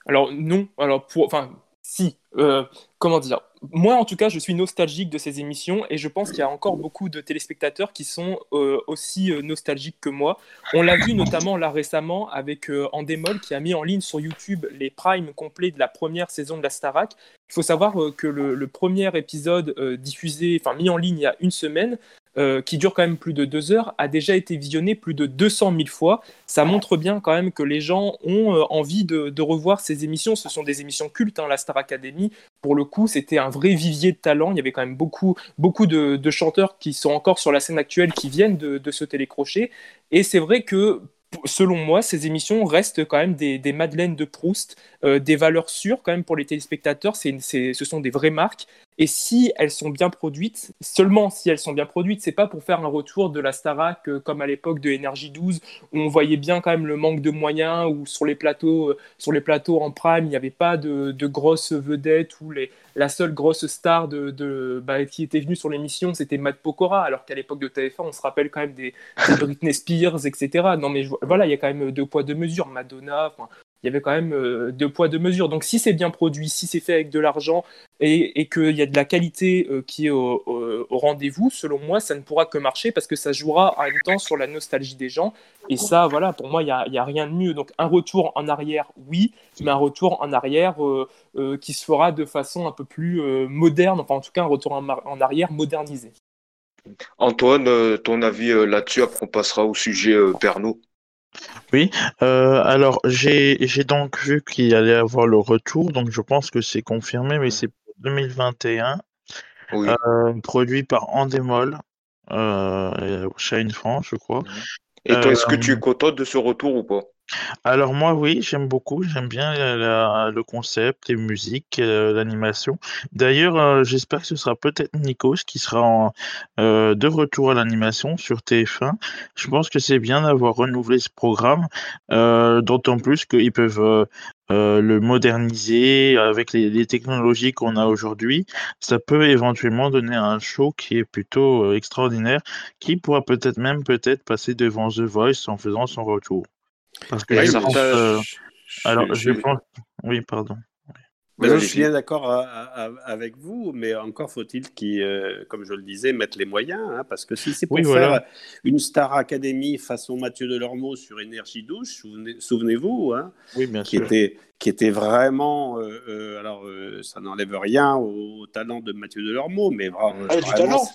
Alors, non. Alors, pour... Enfin... Si, euh, comment dire, moi en tout cas je suis nostalgique de ces émissions et je pense qu'il y a encore beaucoup de téléspectateurs qui sont euh, aussi euh, nostalgiques que moi. On l'a vu notamment là récemment avec euh, Endemol qui a mis en ligne sur YouTube les primes complets de la première saison de la Starac. Il faut savoir euh, que le, le premier épisode euh, diffusé, enfin mis en ligne il y a une semaine, Euh, qui dure quand même plus de deux heures, a déjà été visionné plus de deux cent mille fois. Ça montre bien quand même que les gens ont euh, envie de, de revoir ces émissions. Ce sont des émissions cultes, hein, la Star Academy. Pour le coup, c'était un vrai vivier de talent. Il y avait quand même beaucoup, beaucoup de, de chanteurs qui sont encore sur la scène actuelle qui viennent de, de se télécrocher. Et c'est vrai que, selon moi, ces émissions restent quand même des, des madeleines de Proust, euh, des valeurs sûres quand même pour les téléspectateurs. C'est, c'est, ce sont des vraies marques. Et si elles sont bien produites, seulement si elles sont bien produites, c'est pas pour faire un retour de la Starac euh, comme à l'époque de Énergie douze, où on voyait bien quand même le manque de moyens, où sur les plateaux, euh, sur les plateaux en prime, il n'y avait pas de, de grosses vedettes, où les, la seule grosse star de, de, bah, qui était venue sur l'émission, c'était Matt Pokora, alors qu'à l'époque de T F un, on se rappelle quand même des, des Britney Spears, et cetera. Non mais je, voilà, il y a quand même deux poids, deux mesures, Madonna... Il y avait quand même euh, deux poids, deux mesures. Donc, si c'est bien produit, si c'est fait avec de l'argent et, et qu'il y a de la qualité euh, qui est au, au, au rendez-vous, selon moi, ça ne pourra que marcher parce que ça jouera en même temps sur la nostalgie des gens. Et ça, voilà, pour moi, il n'y a, a rien de mieux. Donc, un retour en arrière, oui, mais un retour en arrière euh, euh, qui se fera de façon un peu plus euh, moderne. Enfin, en tout cas, un retour en, en arrière modernisé. Antoine, euh, ton avis euh, là-dessus, après on passera au sujet euh, Pernaut. Oui, euh, alors j'ai, j'ai donc vu qu'il allait avoir le retour, donc je pense que c'est confirmé, mais c'est pour deux mille vingt et un, oui. euh, produit par Endemol, euh, Shine France, je crois. Et toi, euh, est-ce que tu es content de ce retour ou pas ? Alors moi, oui, j'aime beaucoup, j'aime bien la- la- le concept, les musiques, euh, l'animation. D'ailleurs, euh, j'espère que ce sera peut-être Nikos qui sera en- euh, de retour à l'animation sur T F un. Je pense que c'est bien d'avoir renouvelé ce programme, euh, d'autant plus qu'ils peuvent euh, euh, le moderniser avec les, les technologies qu'on a aujourd'hui. Ça peut éventuellement donner un show qui est plutôt euh, extraordinaire, qui pourra peut-être même peut-être passer devant The Voice en faisant son retour. Parce que Ouais, je ça, pense. ça, euh, je, je- Alors, je je- pense. Oui, pardon. Mais non, je suis bien d'accord euh, euh, avec vous, mais encore faut-il qu'ils, euh, comme je le disais, mettent les moyens, hein, parce que si c'est pour Oui, voilà. faire une Star Academy façon Mathieu Delormeau sur Énergie Douche, souvenez- souvenez-vous, hein, Oui, bien qui sûr. était, qui était vraiment, euh, euh, alors euh, ça n'enlève rien au, au talent de Mathieu Delormeau, mais vra- Ah, il y a du vraiment, talent.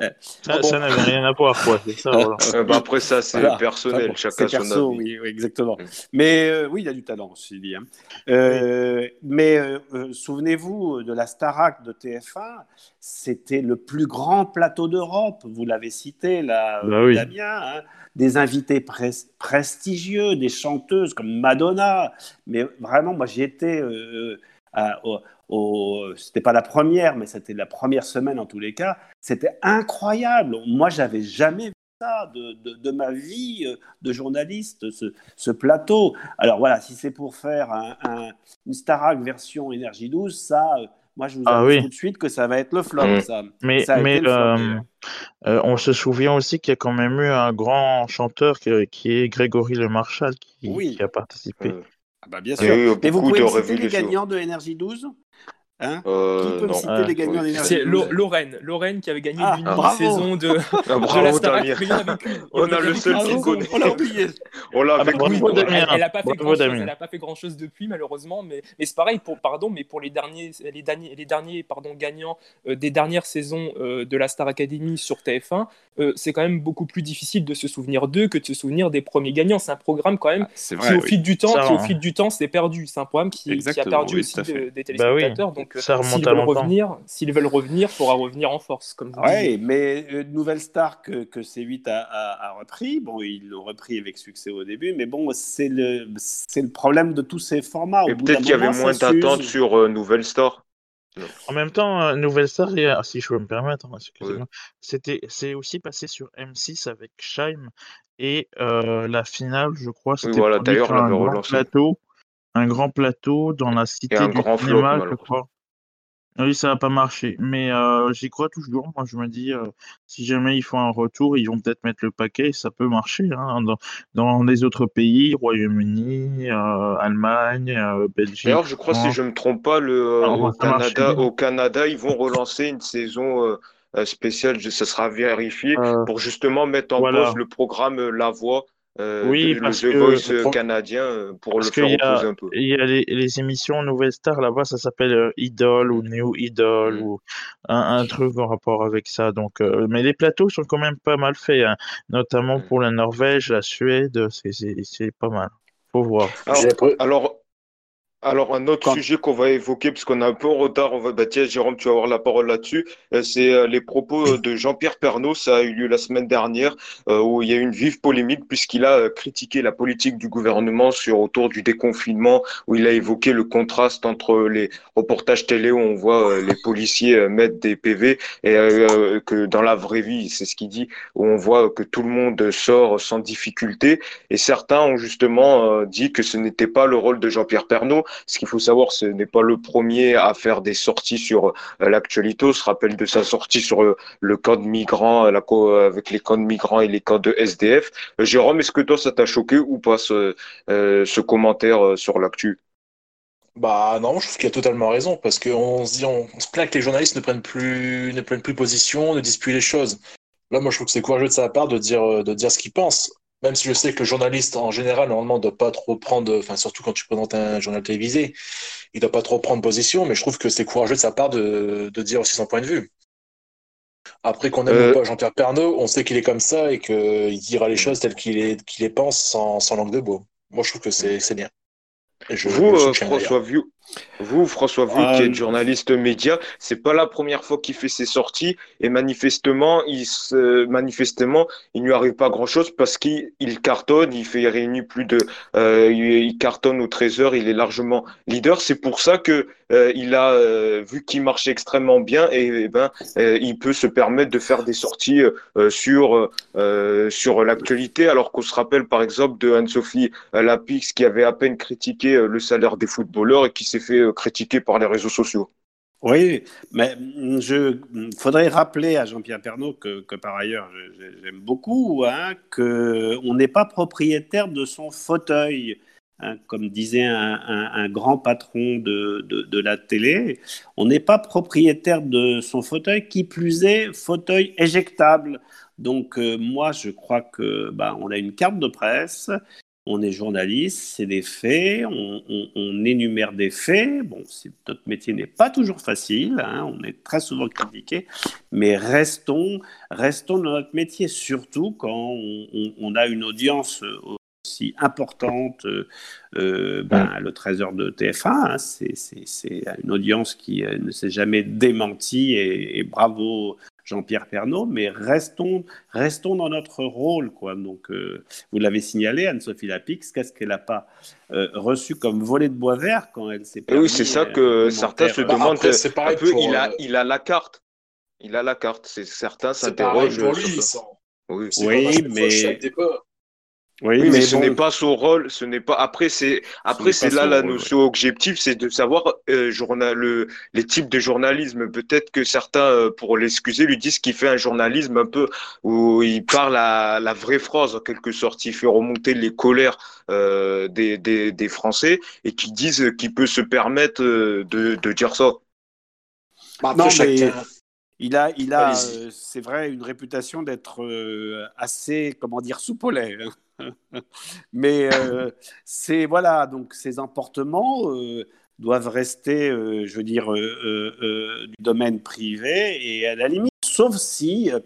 euh, ah Ça, bon, ça n'avait rien à voir, quoi. C'est ça, voilà. Euh, bah, après ça, c'est voilà, enfin personnel, bon, chacun c'est son perso, avis. oui, oui, exactement. Mm. Mais euh, oui, il y a du talent, je dit. Hein. Oui, Euh, mais euh, euh, souvenez-vous de la Starac de T F un, c'était le plus grand plateau d'Europe, vous l'avez cité là, bah euh, oui. Damien, hein. Des invités pres- prestigieux, des chanteuses comme Madonna. Mais vraiment, moi j'y étais, euh, à- au, au- c'était pas la première, mais c'était la première semaine en tous les cas. C'était incroyable. Moi, j'avais jamais vu ça de, de, de ma vie euh, de journaliste, ce, ce plateau. Alors voilà, si c'est pour faire un, un- une Starac version énergie douce, ça, euh, moi, je vous Ah annonce oui. tout de suite que ça va être le flop. Mm. Ça, Mais, ça a mais été le flop euh, d'ailleurs. euh, on se souvient aussi qu'il y a quand même eu un grand chanteur qui, qui est Grégory Le Marchal qui, qui Oui, a participé. Euh, ah bah, bien sûr. oui, Mais vous beaucoup pouvez me auraient citer vu les le show. gagnants de énergie douze, hein? Qui Euh, peut me non. citer Euh, les gagnants Oui. d'énergie C'est Lo- douze? Lorraine, Lorraine qui avait gagné Ah, Ah. l'unique bravo! saison de, Ah, de la bravo, Starac, Damien. mais il n'y en avait qu'une. Il On n'y en a le avait qu'une seul qui Bravo, saison. on l'a oublié. On l'a Ah bah avec Oui, bravo Queen, ouais. Elle Damien, elle a pas fait bravo grand chose. Elle Damien. a pas fait grand chose depuis malheureusement. Mais, mais c'est pareil pour pardon, mais pour les derniers, les derniers, les derniers pardon gagnants euh, des dernières saisons euh, de la Star Academy sur T F un, euh, c'est quand même beaucoup plus difficile de se souvenir d'eux que de se souvenir des premiers gagnants. C'est un programme quand même Ah, c'est qui vrai, au oui. fil du temps, Ça, qui au hein. fil du temps s'est perdu. C'est un programme qui, qui a Exactement, perdu oui, tout aussi à fait. de- des Bah oui, téléspectateurs. Donc euh, ça remonte s'ils à veulent longtemps. revenir, s'ils veulent revenir, faudra revenir en force, comme vous disiez. Ouais, mais euh, Nouvelle Star que, que C huit a, a- a repris, bon, ils l'ont repris avec succès au début, mais bon, c'est le, c'est le problème de tous ces formats. Au Et bout d'un peut-être qu'il y avait moment, ça moins d'attente s'use. sur euh, Nouvelle Star. Non. En même temps, euh, Nouvelle Star, il y a- si je peux me permettre, hein, Oui. excusez-moi, c'était, c'est aussi passé sur M six avec Scheim et euh, la finale, je crois, Oui, c'était voilà, produit d'ailleurs, sur on un l'avait grand relancé. plateau, un grand plateau dans la Et cité un du grand flop, cinéma, je malheureusement. crois. Oui, ça n'a pas marché, mais euh, j'y crois toujours. Moi, je me dis, euh, si jamais ils font un retour, ils vont peut-être mettre le paquet et ça peut marcher hein, dans, dans les autres pays, Royaume-Uni, euh, Allemagne, euh, Belgique, D'ailleurs, je crois, si France. je ne me trompe pas, le, euh, Alors, au ça marchait Canada, bien. au Canada, ils vont relancer une saison euh, euh, spéciale, je- ça sera vérifié, Euh, pour justement mettre en pause Voilà. le programme euh, La Voix, euh, de, Oui, le parce The que Voice euh, canadien, euh, pour le Parce qu'il faire y reposer a, un peu. il y a les, les émissions Nouvelle Star là-bas, ça s'appelle euh, Idole ou New Idole Mm. ou un, un truc en rapport avec ça. Donc, euh, mais les plateaux sont quand même pas mal faits, hein, notamment Mm. pour la Norvège, la Suède, c'est c'est- c'est pas mal. Faut voir. J'ai Alors, appris- alors, alors, un autre Quand... sujet qu'on va évoquer, parce qu'on est un peu en retard, on va, bah, tiens, Jérôme, tu vas avoir la parole là-dessus. Euh, c'est euh, les propos de Jean-Pierre Pernaut, ça a eu lieu la semaine dernière, euh, où il y a eu une vive polémique, puisqu'il a euh, critiqué la politique du gouvernement sur autour du déconfinement, où il a évoqué le contraste entre les reportages télé où on voit euh, les policiers euh, mettre des P V et euh, euh, que dans la vraie vie, c'est ce qu'il dit, où on voit que tout le monde sort sans difficulté. Et certains ont justement euh, dit que ce n'était pas le rôle de Jean-Pierre Pernaut. Ce qu'il faut savoir, ce n'est pas le premier à faire des sorties sur euh, l'actualité. On se rappelle de sa sortie sur euh, le camp de migrants, euh, la co- euh, avec les camps de migrants et les camps de S D F. Euh, Jérôme, est-ce que toi, ça t'a choqué ou pas ce, euh, ce commentaire euh, sur l'actu? Bah non, je trouve qu'il a totalement raison, parce qu'on se dit, on, on se plaint que les journalistes ne prennent plus, ne prennent plus position, ne disent plus les choses. Là, moi, je trouve que c'est courageux de sa part de dire, euh, de dire ce qu'il pense. Même si je sais que le journaliste, en général, normalement, ne doit pas trop prendre, enfin, surtout quand tu présentes un journal télévisé, il ne doit pas trop prendre position, mais je trouve que c'est courageux de sa part de, de dire aussi son point de vue. Après, qu'on aime ou Euh, pas Jean-Pierre Pernaut, on sait qu'il est comme ça et qu'il dira les choses telles qu'il est, qu'il les pense sans, sans langue de bois. Moi, je trouve que c'est, c'est bien. Et je, je Vous, le euh, soutiens d'ailleurs. François Viau, Vous, François Viau, euh... qui est journaliste média, c'est pas la première fois qu'il fait ses sorties et manifestement, il se... manifestement, il ne lui arrive pas grand-chose parce qu'il il cartonne, il fait réunir plus de, euh, il cartonne au trésor, il est largement leader. C'est pour ça que euh, il a euh, vu qu'il marchait extrêmement bien et, et ben, euh, il peut se permettre de faire des sorties euh, sur euh, sur l'actualité. Alors qu'on se rappelle par exemple de Anne-Sophie Lapix qui avait à peine critiqué le salaire des footballeurs et qui s'est fait critiqué par les réseaux sociaux. Oui, mais il faudrait rappeler à Jean-Pierre Pernaut, que, que par ailleurs j'aime beaucoup, hein, qu'on n'est pas propriétaire de son fauteuil. Hein, comme disait un, un, un grand patron de, de, de la télé, on n'est pas propriétaire de son fauteuil, qui plus est fauteuil éjectable. Donc euh, moi je crois que bah, on a une carte de presse. On est journaliste, c'est des faits, on, on, on énumère des faits. Bon, notre métier n'est pas toujours facile, hein, on est très souvent critiqué, mais restons, restons dans notre métier, surtout quand on, on, on a une audience aussi importante. Euh, ben, le trésor de T F un, hein, c'est, c'est, c'est une audience qui ne s'est jamais démentie, et, et bravo Jean-Pierre Pernaut, mais restons, restons dans notre rôle, quoi. Donc, euh, vous l'avez signalé, Anne-Sophie Lapix, qu'est-ce qu'elle n'a pas euh, reçu comme volée de bois vert quand elle s'est permis. Et oui, c'est ça que certains se demandent. Après, c'est pareil un peu, pour... il, a, il a la carte. Il a la carte. C'est, certains s'interrogent. Pour lui, ça. Oui, c'est oui mais... Oui, oui, mais, mais ce bon... n'est pas son rôle, ce n'est pas. Après, c'est après c'est là la notion objective, c'est de savoir euh, journal le... les types de journalisme. Peut-être que certains, euh, pour l'excuser, lui disent qu'il fait un journalisme un peu où il parle à la vraie phrase en quelque sorte, il fait remonter les colères euh, des, des des Français et qui disent qu'il peut se permettre euh, de de dire ça. Bah, non, mais... Il a, il a euh, c'est vrai, une réputation d'être euh, assez, comment dire, soupolé. Mais euh, c'est, voilà, donc ces emportements euh, doivent rester, euh, je veux dire, euh, euh, du domaine privé et à la limite, sauf si euh,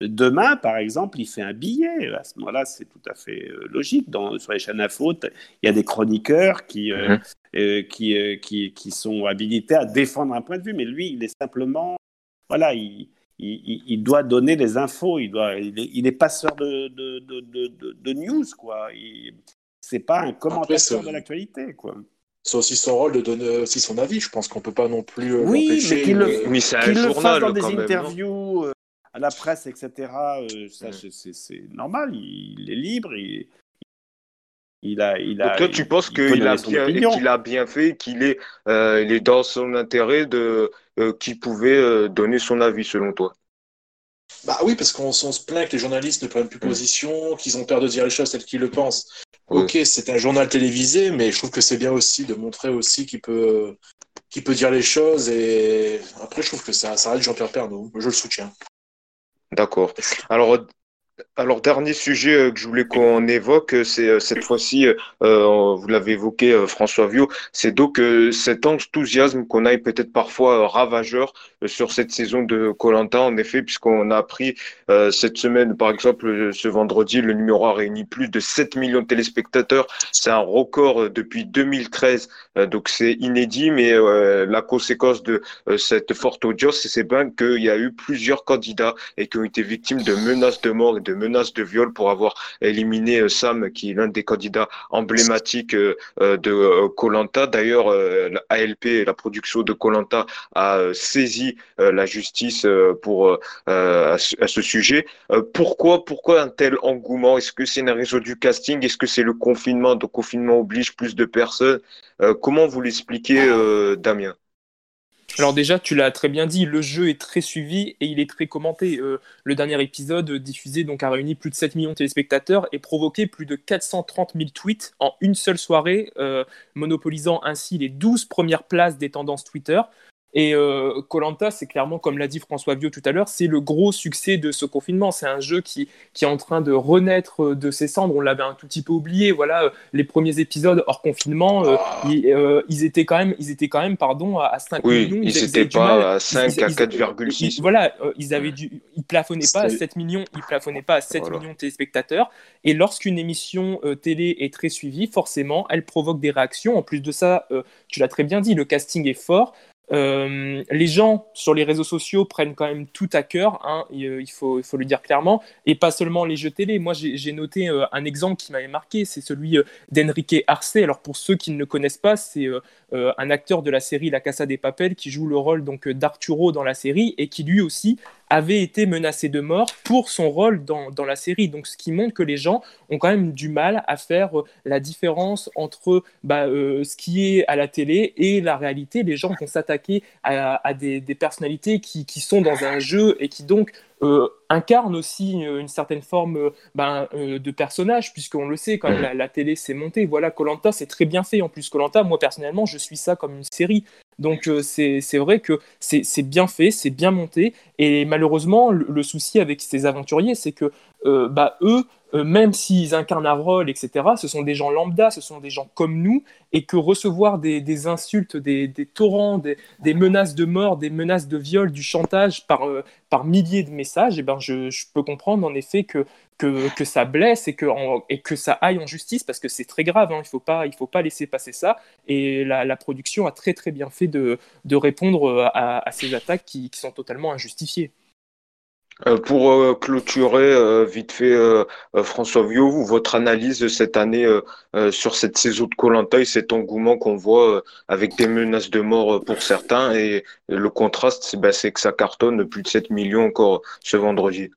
demain, par exemple, il fait un billet. À ce moment-là, c'est tout à fait euh, logique. Dans, sur les chaînes à faute, il y a des chroniqueurs qui, euh, mmh. euh, qui, euh, qui, qui sont habilités à défendre un point de vue, mais lui, il est simplement. Voilà, il, il, il doit donner les infos, il, doit, il, est, il est passeur de, de, de, de, de news, quoi. Il, c'est pas un commentateur de l'actualité, quoi. C'est aussi son rôle de donner aussi son avis, je pense qu'on peut pas non plus euh, oui, l'empêcher. Mais qu'il le, mais c'est un qu'il journal, le fasse dans des même, interviews euh, à la presse, et cetera. Euh, ça, mmh. c'est, c'est normal, il, il est libre, il... Il a, il a, donc toi, tu il, penses qu'il, il a bien, qu'il a bien fait, qu'il est, euh, il est dans son intérêt de, euh, qu'il pouvait euh, donner son avis, selon toi? Bah oui, parce qu'on se plaint que les journalistes ne prennent plus mmh. position, qu'ils ont peur de dire les choses telles qu'ils le pensent. Mmh. Ok, c'est un journal télévisé, mais je trouve que c'est bien aussi de montrer aussi qu'il peut, qu'il peut dire les choses. Et après, je trouve que ça, ça reste Jean-Pierre Pernaut. Je le soutiens. D'accord. Alors. Alors, dernier sujet que je voulais qu'on évoque, c'est cette fois-ci, euh, vous l'avez évoqué, euh, François Viau, c'est donc euh, cet enthousiasme qu'on a, et peut-être parfois euh, ravageur, euh, sur cette saison de Koh-Lanta, en effet, puisqu'on a appris euh, cette semaine, par exemple, euh, ce vendredi, le numéro a réuni plus de sept millions de téléspectateurs. C'est un record euh, depuis deux mille treize, euh, donc c'est inédit, mais euh, la conséquence de euh, cette forte audience, c'est bien qu'il y a eu plusieurs candidats et qui ont été victimes de menaces de mort et de de menaces de viol pour avoir éliminé euh, Sam, qui est l'un des candidats emblématiques euh, euh, de Koh-Lanta. Euh, D'ailleurs, euh, l'A L P, la production de Koh-Lanta, a euh, saisi euh, la justice euh, pour euh, euh, à ce sujet. Euh, pourquoi, pourquoi un tel engouement? Est-ce que c'est un réseau du casting? Est-ce que c'est le confinement? Donc, confinement oblige plus de personnes. Euh, comment vous l'expliquez, euh, Damien? Alors déjà, tu l'as très bien dit, le jeu est très suivi et il est très commenté. Euh, le dernier épisode diffusé donc, a réuni plus de sept millions de téléspectateurs et provoqué plus de quatre cent trente mille tweets en une seule soirée, euh, monopolisant ainsi les douze premières places des tendances Twitter. Et euh, Koh-Lanta, c'est clairement, comme l'a dit François Viau tout à l'heure, c'est le gros succès de ce confinement. C'est un jeu qui, qui est en train de renaître de ses cendres. On l'avait un tout petit peu oublié. Voilà, les premiers épisodes hors confinement, euh, ils, euh, ils étaient quand même, ils étaient quand même, pardon, à cinq oui, millions. Ils n'étaient pas à cinq, ils, à quatre virgule six. Voilà, euh, ils avaient du, ils plafonnaient C'était... pas à sept millions, ils plafonnaient pas à sept voilà. millions de téléspectateurs. Et lorsqu'une émission euh, télé est très suivie, forcément, elle provoque des réactions. En plus de ça, euh, tu l'as très bien dit, le casting est fort. Euh, les gens sur les réseaux sociaux prennent quand même tout à cœur, hein, il, faut, il faut le dire clairement, et pas seulement les jeux télé. Moi j'ai, j'ai noté euh, un exemple qui m'avait marqué, c'est celui euh, d'Enrique Arce. Alors pour ceux qui ne le connaissent pas, c'est euh, euh, un acteur de la série La Casa de Papel qui joue le rôle donc, d'Arturo dans la série, et qui lui aussi avait été menacé de mort pour son rôle dans, dans la série. Donc, ce qui montre que les gens ont quand même du mal à faire la différence entre bah, euh, ce qui est à la télé et la réalité. Les gens vont s'attaquer à, à des, des personnalités qui, qui sont dans un jeu et qui donc euh, incarnent aussi une, une certaine forme euh, ben, euh, de personnage, puisqu'on le sait, quand même, la, la télé s'est montée. Voilà, Koh-Lanta, c'est très bien fait. En plus, Koh-Lanta, moi, personnellement, je suis ça comme une série. Donc euh, c'est, c'est vrai que c'est, c'est bien fait, c'est bien monté, et malheureusement le, le souci avec ces aventuriers, c'est que euh, bah, eux, euh, même s'ils incarnent un rôle, et cetera, ce sont des gens lambda, ce sont des gens comme nous, et que recevoir des, des insultes, des, des torrents, des, des menaces de mort, des menaces de viol, du chantage par, euh, par milliers de messages, et ben je, je peux comprendre en effet que Que, que ça blesse et que, en, et que ça aille en justice, parce que c'est très grave, hein, il faut pas, il faut pas laisser passer ça, et la, la production a très très bien fait de, de répondre à, à ces attaques qui, qui sont totalement injustifiées. Euh, pour euh, clôturer euh, vite fait, euh, euh, François Viau, votre analyse de cette année euh, euh, sur cette saison de Koh-Lanta et cet engouement qu'on voit euh, avec des menaces de mort euh, pour certains, et le contraste, c'est, bah, c'est que ça cartonne plus de sept millions encore ce vendredi.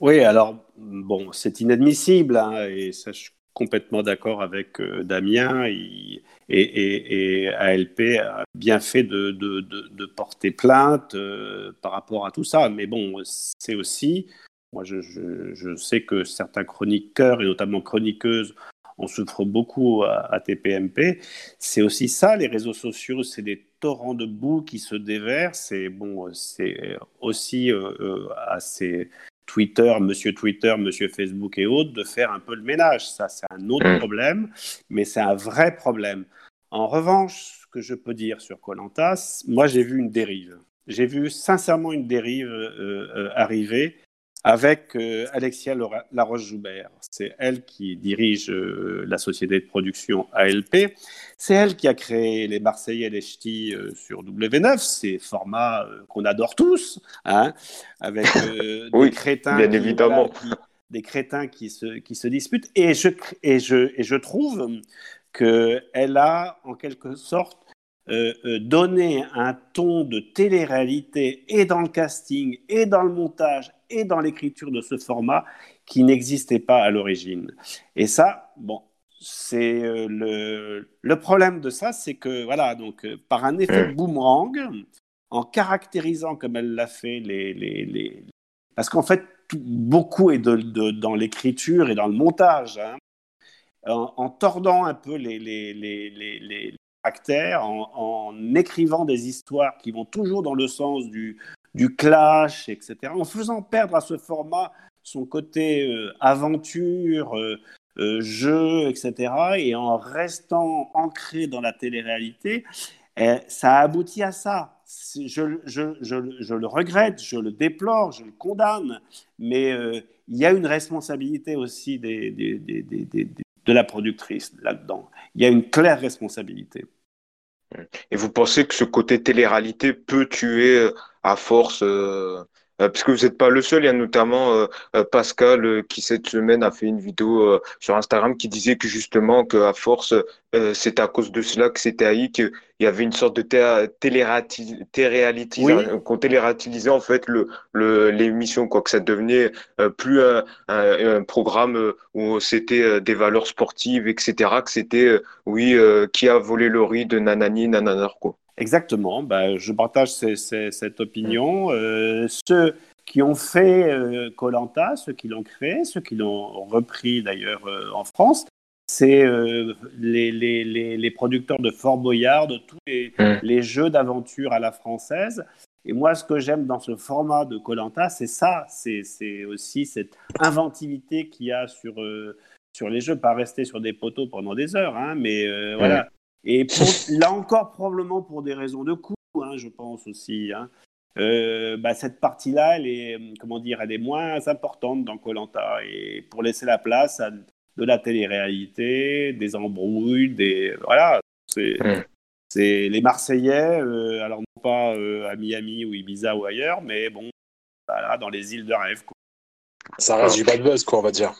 Oui, alors, bon, c'est inadmissible, hein, et ça, je suis complètement d'accord avec euh, Damien, et, et, et A L P a bien fait de, de, de, de porter plainte euh, par rapport à tout ça, mais bon, c'est aussi, moi je, je, je sais que certains chroniqueurs, et notamment chroniqueuses, en souffrent beaucoup à, à T P M P, c'est aussi ça, les réseaux sociaux, c'est des torrents de boue qui se déversent, et bon, c'est aussi euh, euh, assez... Twitter, Monsieur Twitter, Monsieur Facebook et autres, de faire un peu le ménage. Ça, c'est un autre problème, mais c'est un vrai problème. En revanche, ce que je peux dire sur Koh-Lanta, moi, j'ai vu une dérive. J'ai vu sincèrement une dérive euh, euh, arriver avec euh, Alexia Laroche-Joubert. C'est elle qui dirige euh, la société de production A L P. C'est elle qui a créé Les Marseillais et les Ch'tis euh, sur W neuf, ces formats euh, qu'on adore tous, hein, avec euh, oui, des crétins, bien qui, évidemment. Voilà, qui, des crétins qui se, qui se disputent. Et je, et je, et je trouve qu'elle a, en quelque sorte, Euh, euh, donner un ton de télé-réalité et dans le casting, et dans le montage, et dans l'écriture de ce format qui n'existait pas à l'origine. Et ça, bon, c'est euh, le, le problème de ça, c'est que, voilà, donc, euh, par un effet de boomerang, en caractérisant comme elle l'a fait les... les, les... Parce qu'en fait, tout, beaucoup est de, de, dans l'écriture et dans le montage, hein, en, en tordant un peu les... les, les, les, les acteurs, en, en écrivant des histoires qui vont toujours dans le sens du, du clash, et cetera, en faisant perdre à ce format son côté euh, aventure, euh, euh, jeu, et cetera, et en restant ancré dans la télé-réalité, eh, ça aboutit à ça. Je, je, je, je le regrette, je le déplore, je le condamne, mais euh, il y a une responsabilité aussi des, des, des, des, des, de la productrice là-dedans. Il y a une claire responsabilité. Et vous pensez que ce côté télé-réalité peut tuer à force euh, euh, parce que vous n'êtes pas le seul, il y a notamment euh, euh, Pascal euh, qui cette semaine a fait une vidéo euh, sur Instagram qui disait que justement qu'à force, euh, c'est à cause de cela que c'était haï, qu'il y avait une sorte de téa- télé-réati- télé-réalité, oui. hein, qu'on télé-réatilisait en fait le, le, l'émission, quoi, que ça devenait euh, plus un, un, un programme euh, où c'était euh, des valeurs sportives, et cetera, que c'était, euh, oui, euh, qui a volé le riz de nanani, nananar, quoi. Exactement, bah, je partage ces, ces, cette opinion. Euh, ceux qui ont fait Koh-Lanta, euh, ceux qui l'ont créé, ceux qui l'ont repris d'ailleurs euh, en France, c'est euh, les, les, les, les producteurs de Fort Boyard, de tous les, mmh. les jeux d'aventure à la française. Et moi, ce que j'aime dans ce format de Koh-Lanta, c'est ça, c'est, c'est aussi cette inventivité qu'il y a sur, euh, sur les jeux, pas rester sur des poteaux pendant des heures, hein, mais euh, mmh. voilà. Et pour, là encore, probablement pour des raisons de coût, hein, je pense aussi, hein. Euh, bah, cette partie-là, elle est, comment dire, elle est moins importante dans Koh-Lanta, et pour laisser la place à de la télé-réalité, des embrouilles, des voilà. C'est, mmh. c'est les Marseillais, euh, alors non pas euh, à Miami ou Ibiza ou ailleurs, mais bon, voilà, dans les îles de rêve, quoi. Ça reste du bad buzz, quoi, on va dire.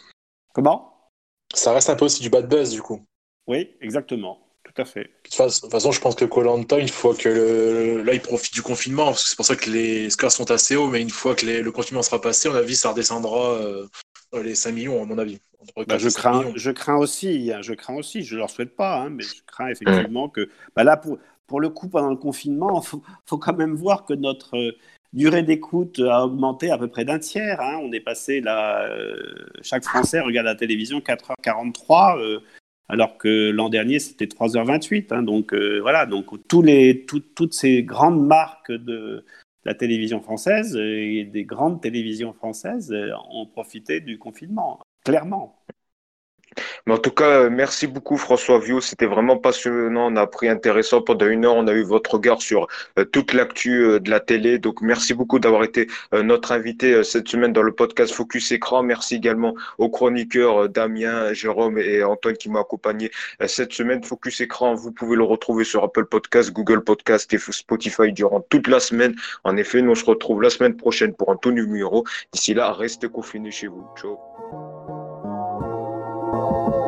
Comment ? Ça reste un peu aussi du bad buzz, du coup. Oui, exactement. Tout à fait. De toute façon, de toute façon je pense que Koh-Lanta, une fois que le, là, il profite du confinement, parce que c'est pour ça que les scores sont assez hauts, mais une fois que les, le confinement sera passé, à mon avis, ça redescendra euh, les cinq millions, à mon avis. Bah, je, crains, je crains aussi, hein, je crains aussi, je ne leur souhaite pas, hein, mais je crains effectivement mmh. que... Bah là, pour, pour le coup, pendant le confinement, il faut, faut quand même voir que notre euh, durée d'écoute a augmenté à peu près d'un tiers. Hein, on est passé, là, euh, chaque Français regarde la télévision quatre heures quarante-trois, euh, alors que l'an dernier, c'était trois heures vingt-huit. Hein, donc, euh, voilà, donc tous les, tout, toutes ces grandes marques de la télévision française et des grandes télévisions françaises ont profité du confinement, clairement. Mais en tout cas, merci beaucoup François Viau, c'était vraiment passionnant, on a appris intéressant pendant une heure, on a eu votre regard sur euh, toute l'actu euh, de la télé, donc merci beaucoup d'avoir été euh, notre invité euh, cette semaine dans le podcast Focus Écran. Merci également aux chroniqueurs euh, Damien, Jérôme et Antoine qui m'ont accompagné euh, cette semaine. Focus Écran, vous pouvez le retrouver sur Apple Podcast, Google Podcast et Spotify durant toute la semaine. En effet, nous on se retrouve la semaine prochaine pour un tout numéro. D'ici là, restez confinés chez vous. Ciao. Oh